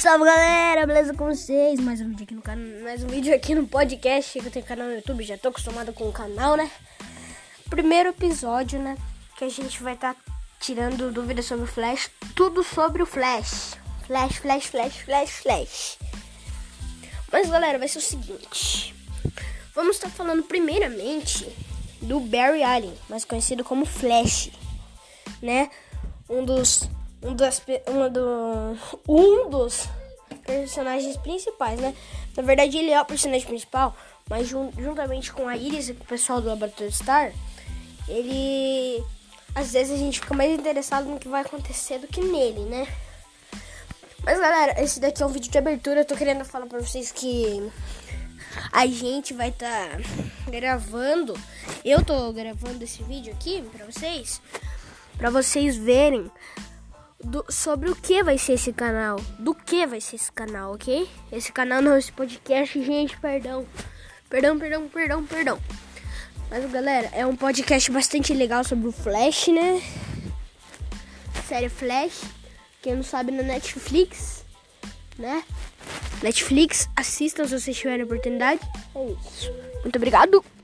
Salve galera, beleza com vocês? Mais um vídeo aqui no canal, mais um vídeo aqui no podcast. Eu tenho canal no YouTube, já tô acostumado com o canal, né? Primeiro episódio, né? Que a gente vai estar tirando dúvidas sobre o Flash. Tudo sobre o Flash. Flash. Mas galera, vai ser o seguinte. Vamos estar falando primeiramente do Barry Allen, mais conhecido como Flash, né? Um dos personagens principais, né? Na verdade, ele é o personagem principal, mas juntamente com a Iris e com o pessoal do Laboratório Star, ele... Às vezes a gente fica mais interessado no que vai acontecer do que nele, né? Mas, galera, esse daqui é um vídeo de abertura. Eu tô querendo falar pra vocês que a gente vai estar gravando. Eu tô gravando esse vídeo aqui pra vocês verem sobre o que vai ser esse canal, do que vai ser esse canal, ok? Esse canal não, esse podcast, gente, perdão. Mas, galera, é um podcast bastante legal sobre o Flash, né? Série Flash, quem não sabe, na Netflix, né? Netflix, assistam se vocês tiverem a oportunidade. É isso. Muito obrigado.